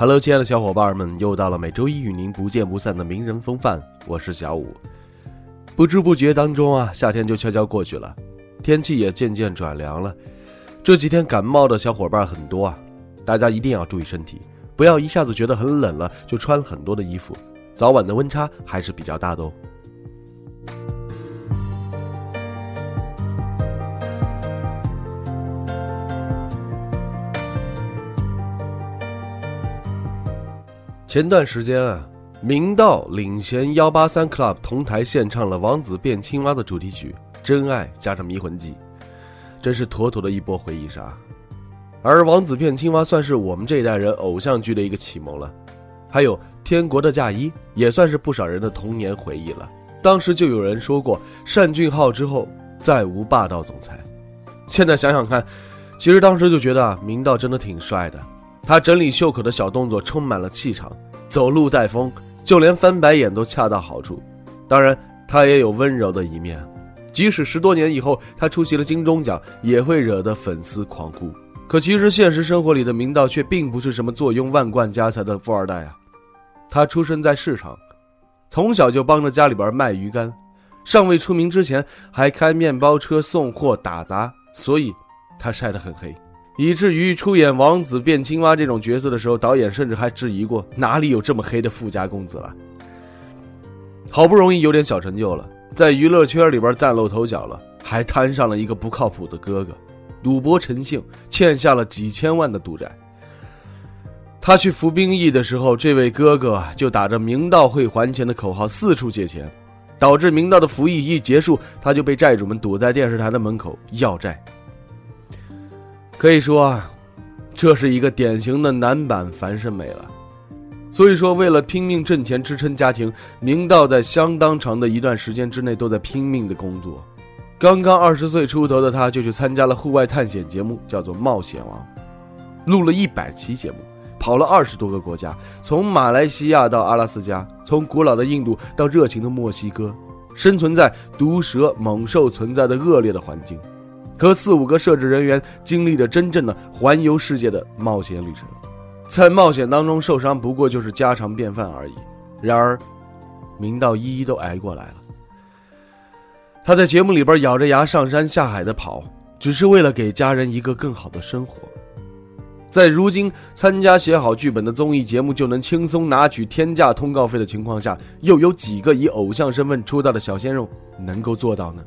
Hello， 亲爱的小伙伴们，又到了每周一与您不见不散的名人风范，我是小五。不知不觉当中啊，夏天就悄悄过去了，天气也渐渐转凉了。这几天感冒的小伙伴很多啊，大家一定要注意身体，不要一下子觉得很冷了就穿很多的衣服，早晚的温差还是比较大的哦。前段时间啊，明道领衔183 Club 同台献唱了《王子变青蛙》的主题曲《真爱》加上《迷魂记》，真是妥妥的一波回忆杀。而《王子变青蛙》算是我们这一代人偶像剧的一个启蒙了，还有《天国的嫁衣》也算是不少人的童年回忆了。当时就有人说过，单俊浩之后再无霸道总裁。现在想想看，其实当时就觉得啊，明道真的挺帅的。他整理袖口的小动作充满了气场，走路带风，就连翻白眼都恰到好处。当然他也有温柔的一面，即使10多年以后他出席了金钟奖，也会惹得粉丝狂哭。可其实现实生活里的明道却并不是什么坐拥万贯家财的富二代啊，他出生在市场，从小就帮着家里边卖鱼干，尚未出名之前还开面包车送货打杂，所以他晒得很黑，以至于出演王子变青蛙这种角色的时候，导演甚至还质疑过哪里有这么黑的富家公子了。好不容易有点小成就了，在娱乐圈里边崭露头角了，还摊上了一个不靠谱的哥哥，赌博成性，欠下了几千万的赌债。他去服兵役的时候，这位哥哥就打着明道会还钱的口号四处借钱，导致明道的服役一结束，他就被债主们堵在电视台的门口要债。可以说啊，这是一个典型的男版樊胜美了。所以说，为了拼命挣钱支撑家庭，明道在相当长的一段时间之内都在拼命的工作。刚刚20岁出头的他就去参加了户外探险节目，叫做《冒险王》，录了100期节目，跑了20多个国家，从马来西亚到阿拉斯加，从古老的印度到热情的墨西哥，生存在毒蛇猛兽存在的恶劣的环境，和4、5个摄制人员经历着真正的环游世界的冒险旅程。在冒险当中受伤不过就是家常便饭而已，然而明道一一都挨过来了。他在节目里边咬着牙上山下海的跑，只是为了给家人一个更好的生活。在如今参加写好剧本的综艺节目就能轻松拿取天价通告费的情况下，又有几个以偶像身份出道的小鲜肉能够做到呢？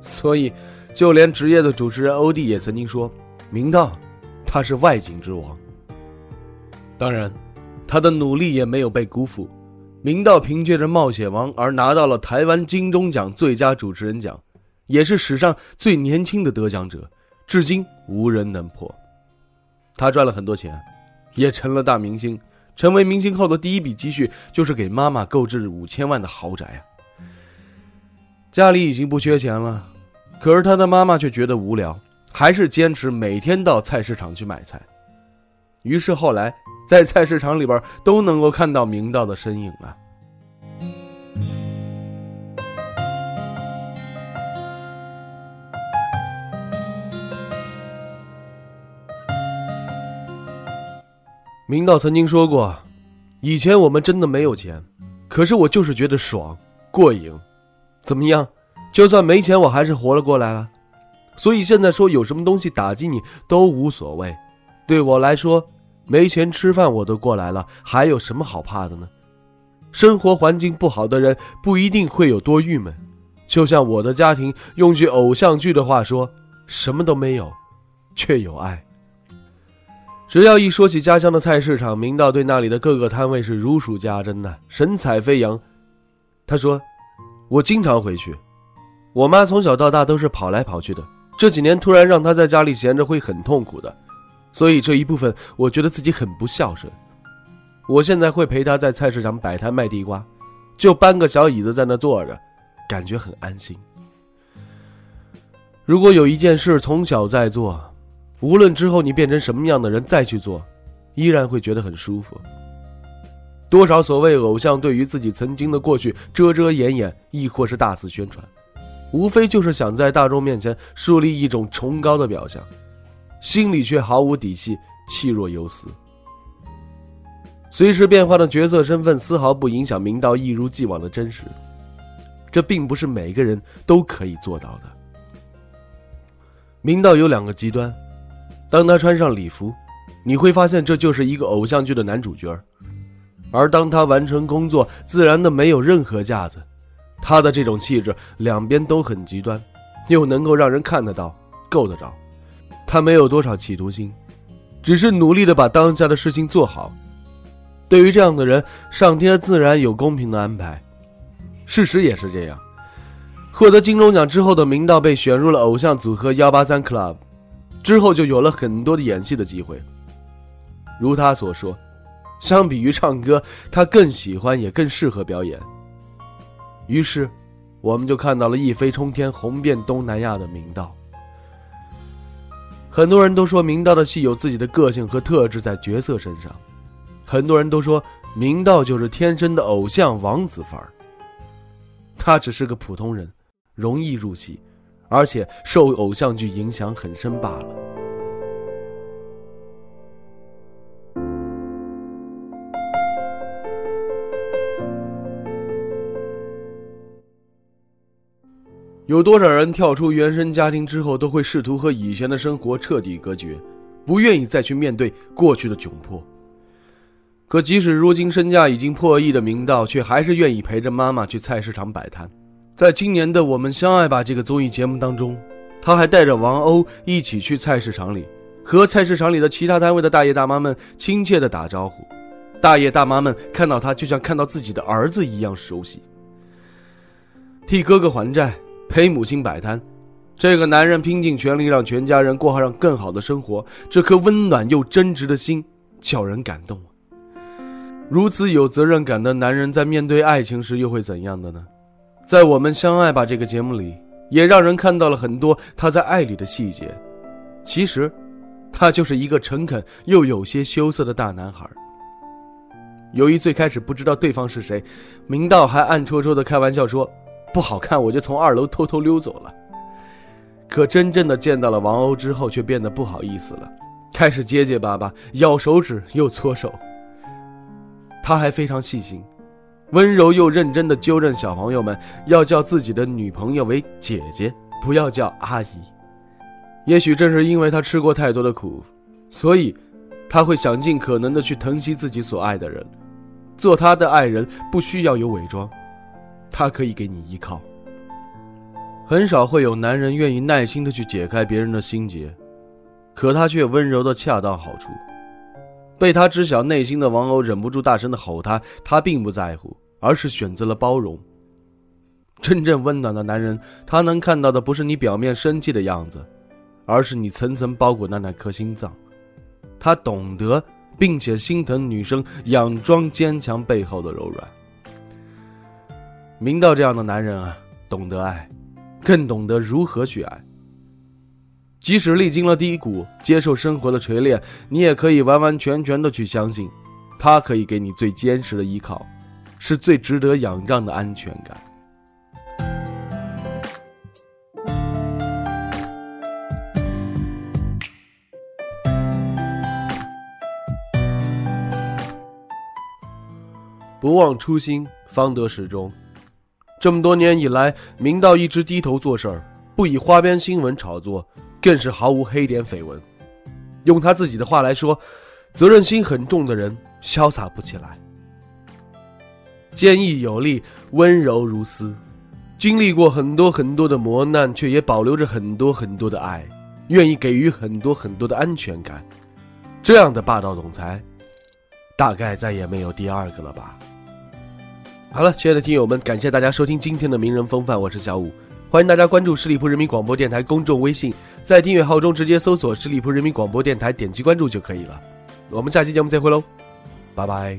所以就连职业的主持人欧弟也曾经说，明道他是外景之王。当然他的努力也没有被辜负，明道凭借着《冒险王》而拿到了台湾金钟奖最佳主持人奖，也是史上最年轻的得奖者，至今无人能破。他赚了很多钱，也成了大明星，成为明星后的第一笔积蓄就是给妈妈购置5000万的豪宅啊。家里已经不缺钱了，可是他的妈妈却觉得无聊，还是坚持每天到菜市场去买菜。于是后来在菜市场里边都能够看到明道的身影啊。明道曾经说过，以前我们真的没有钱，可是我就是觉得爽过瘾，怎么样，就算没钱我还是活了过来了。所以现在说有什么东西打击你都无所谓，对我来说没钱吃饭我都过来了，还有什么好怕的呢？生活环境不好的人不一定会有多郁闷，就像我的家庭，用句偶像剧的话说，什么都没有却有爱。只要一说起家乡的菜市场，明道对那里的各个摊位是如数家珍的，神采飞扬。他说，我经常回去，我妈从小到大都是跑来跑去的，这几年突然让她在家里闲着会很痛苦的，所以这一部分我觉得自己很不孝顺。我现在会陪他在菜市场摆摊卖地瓜，就搬个小椅子在那坐着，感觉很安心。如果有一件事从小在做，无论之后你变成什么样的人再去做，依然会觉得很舒服。多少所谓偶像对于自己曾经的过去遮遮掩掩，亦或是大肆宣传，无非就是想在大众面前树立一种崇高的表象，心里却毫无底气，气若游丝。随时变化的角色身份丝毫不影响明道一如既往的真实，这并不是每个人都可以做到的。明道有两个极端，当他穿上礼服，你会发现这就是一个偶像剧的男主角，而当他完成工作，自然的没有任何架子。他的这种气质两边都很极端，又能够让人看得到够得着。他没有多少企图心，只是努力的把当下的事情做好。对于这样的人，上天自然有公平的安排。事实也是这样，获得金钟奖之后的明道被选入了偶像组合183 Club， 之后就有了很多的演戏的机会。如他所说，相比于唱歌，他更喜欢也更适合表演。于是我们就看到了一飞冲天红遍东南亚的明道。很多人都说明道的戏有自己的个性和特质在角色身上，很多人都说明道就是天生的偶像王子范儿。他只是个普通人，容易入戏，而且受偶像剧影响很深罢了。有多少人跳出原生家庭之后，都会试图和以前的生活彻底隔绝，不愿意再去面对过去的窘迫。可即使如今身价已经破亿的明道，却还是愿意陪着妈妈去菜市场摆摊。在今年的《我们相爱吧》这个综艺节目当中，他还带着王鸥一起去菜市场里，和菜市场里的其他单位的大爷大妈们亲切地打招呼。大爷大妈们看到他就像看到自己的儿子一样熟悉。替哥哥还债，陪母亲摆摊，这个男人拼尽全力让全家人过上更好的生活，这颗温暖又真挚的心叫人感动。如此有责任感的男人在面对爱情时又会怎样的呢？在《我们相爱吧》这个节目里，也让人看到了很多他在爱里的细节。其实他就是一个诚恳又有些羞涩的大男孩。由于最开始不知道对方是谁，明道还暗戳戳地开玩笑说，不好看我就从2楼偷偷溜走了。可真正的见到了王鸥之后，却变得不好意思了，开始结结巴巴，咬手指又搓手。他还非常细心，温柔又认真地纠正小朋友们要叫自己的女朋友为姐姐，不要叫阿姨。也许正是因为他吃过太多的苦，所以他会想尽可能地去疼惜自己所爱的人。做他的爱人不需要有伪装，他可以给你依靠。很少会有男人愿意耐心地去解开别人的心结，可他却温柔地恰到好处。被他知晓内心的王鸥忍不住大声地吼他，他并不在乎，而是选择了包容。真正温暖的男人，他能看到的不是你表面生气的样子，而是你层层包裹的那颗心脏。他懂得并且心疼女生佯装坚强背后的柔软。明道这样的男人啊，懂得爱，更懂得如何去爱。即使历经了低谷，接受生活的锤炼，你也可以完完全全的去相信，他可以给你最坚实的依靠，是最值得仰仗的安全感。不忘初心，方得始终。这么多年以来，明道一直低头做事儿，不以花边新闻炒作，更是毫无黑点绯闻。用他自己的话来说，责任心很重的人潇洒不起来。坚毅有力，温柔如丝，经历过很多很多的磨难，却也保留着很多很多的爱，愿意给予很多很多的安全感。这样的霸道总裁，大概再也没有第二个了吧。好了，亲爱的听友们，感谢大家收听今天的名人风范，我是小武，欢迎大家关注十里铺人民广播电台公众微信，在订阅号中直接搜索十里铺人民广播电台，点击关注就可以了。我们下期节目再会喽。拜拜。